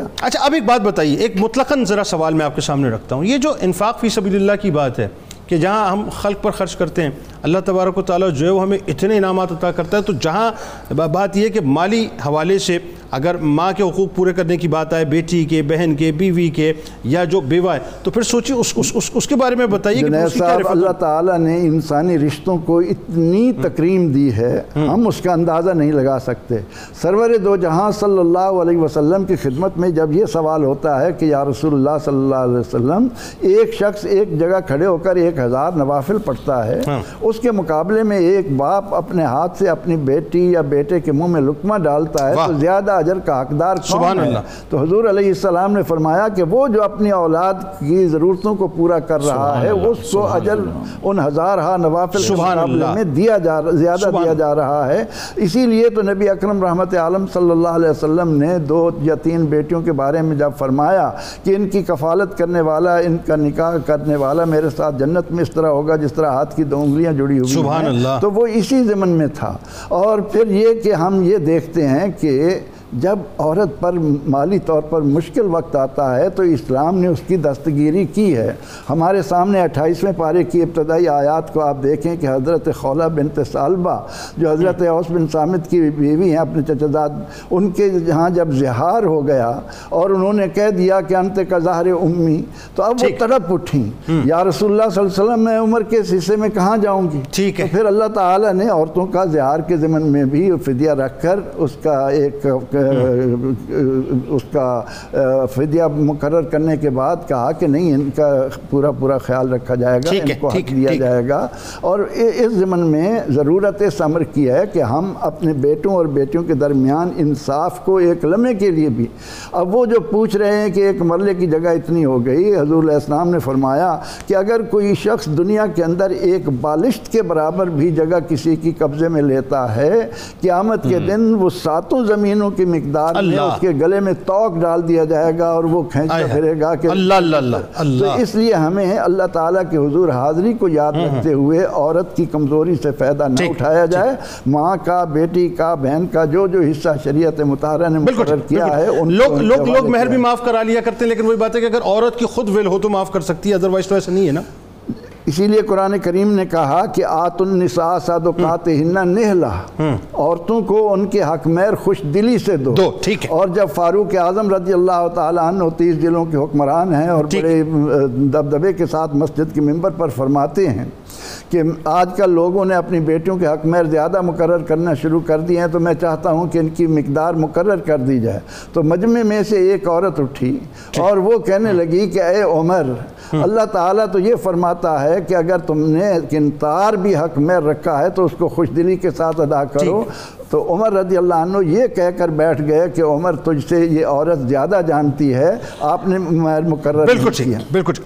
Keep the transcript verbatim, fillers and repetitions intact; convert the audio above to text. اچھا اب ایک بات بتائیے, ایک مطلقاً ذرا سوال میں آپ کے سامنے رکھتا ہوں. یہ جو انفاق فی سبیل اللہ کی بات ہے کہ جہاں ہم خلق پر خرچ کرتے ہیں, اللہ تبارک و تعالیٰ جو ہے وہ ہمیں اتنے انعامات عطا کرتا ہے, تو جہاں بات یہ ہے کہ مالی حوالے سے اگر ماں کے حقوق پورے کرنے کی بات آئے, بیٹی کے, بہن کے, بیوی کے, یا جو بیوہ ہے, تو پھر سوچیے اس, اس, اس, اس کے بارے میں بتائیے کہ اللہ تعالیٰ نے انسانی رشتوں کو اتنی تکریم دی ہے ہم اس کا اندازہ نہیں لگا سکتے. سرور دو جہاں صلی اللہ علیہ وسلم کی خدمت میں جب یہ سوال ہوتا ہے کہ یا رسول اللہ صلی اللہ علیہ وسلم, ایک شخص ایک جگہ کھڑے ہو کر ایک ہزار نوافل پڑھتا ہے, اس کے مقابلے میں ایک باپ اپنے ہاتھ سے اپنی بیٹی یا بیٹے کے منہ میں لقمہ ڈالتا ہے, تو زیادہ اجر کا حقدار کون ہے؟ تو حضور علیہ السلام نے فرمایا کہ وہ جو اپنی اولاد کی ضرورتوں کو پورا کر رہا ہے اس کو اجر ان ہزار ہا نوافل کے مقابلے میں دیا جا زیادہ دیا جا رہا ہے. اسی لیے تو نبی اکرم رحمت عالم صلی اللہ علیہ وسلم نے دو یا تین بیٹیوں کے بارے میں جب فرمایا کہ ان کی کفالت کرنے والا, ان کا نکاح کرنے والا میرے ساتھ جنت میں اس طرح ہوگا جس طرح ہاتھ کی دو انگلیاں جڑی ہوئی سبحان اللہ, تو وہ اسی ضمن میں تھا. اور پھر یہ کہ ہم یہ دیکھتے ہیں کہ جب عورت پر مالی طور پر مشکل وقت آتا ہے تو اسلام نے اس کی دستگیری کی ہے. ہمارے سامنے اٹھائیسویں پارے کی ابتدائی آیات کو آپ دیکھیں کہ حضرت خولہ بنت ثعلبہ جو حضرت اوس بن صامت کی بیوی ہیں اپنے چچزاد, ان کے یہاں جب زہار ہو گیا اور انہوں نے کہہ دیا کہ انت کا زہر امی, تو اب وہ تڑپ اٹھیں یا رسول اللہ صلی اللہ علیہ وسلم میں عمر کے حصے میں کہاں جاؤں گی. ٹھیک ہے, پھر اللہ تعالیٰ نے عورتوں کا زہار کے ضمن میں بھی فدیہ رکھ کر اس کا ایک اس کا فدیہ مقرر کرنے کے بعد کہا کہ نہیں, ان کا پورا پورا خیال رکھا جائے گا, ان کو حق دیا جائے گا. اور اس ضمن میں ضرورت ثمر کی ہے کہ ہم اپنے بیٹوں اور بیٹیوں کے درمیان انصاف کو ایک لمحے کے لیے بھی, اب وہ جو پوچھ رہے ہیں کہ ایک مرلے کی جگہ اتنی ہو گئی, حضور علیہ السلام نے فرمایا کہ اگر کوئی شخص دنیا کے اندر ایک بالشت کے برابر بھی جگہ کسی کی قبضے میں لیتا ہے, قیامت کے دن وہ ساتوں زمینوں کی مقدار میں اس کے گلے میں توق ڈال دیا جائے گا اور وہ کھینچتا پھرے گا کہ اللہ اللہ اللہ اللہ. تو اس لیے ہمیں اللہ تعالیٰ کے حضور حاضری کو یاد رکھتے ہوئے عورت کی کمزوری سے فائدہ نہ اٹھایا جائے. ماں کا, بیٹی کا, بہن کا جو جو حصہ شریعت مطہرہ نے مقرر کیا ہے, لوگ لوگ لوگ مہر بھی معاف کرا لیا کرتے ہیں, لیکن وہی بات ہے کہ اگر عورت کی خود ویل ہو تو معاف کر سکتی ہے, ادروائز تو ایسا نہیں ہے نا. اسی لیے قرآن کریم نے کہا کہ آت النساء صدقاتہن نحلہ, عورتوں کو ان کے حق مہر خوش دلی سے دو. ٹھیک ہے, اور جب فاروق اعظم رضی اللہ تعالیٰ عنہ تیس ضلعوں کے حکمران ہیں اور بڑے دبدبے کے ساتھ مسجد کے منبر پر فرماتے ہیں کہ آج کل لوگوں نے اپنی بیٹیوں کے حق مہر زیادہ مقرر کرنا شروع کر دی ہیں, تو میں چاہتا ہوں کہ ان کی مقدار مقرر کر دی جائے. تو مجمع میں سے ایک عورت اٹھی اور وہ کہنے لگی کہ اے عمر, اللہ تعالیٰ تو یہ فرماتا ہے کہ اگر تم نے کنتار بھی حق مہر رکھا ہے تو اس کو خوش دلی کے ساتھ ادا کرو. تو عمر رضی اللہ عنہ یہ کہہ کر بیٹھ گئے کہ عمر, تجھ سے یہ عورت زیادہ جانتی ہے, آپ نے مقرر کیا. بالکل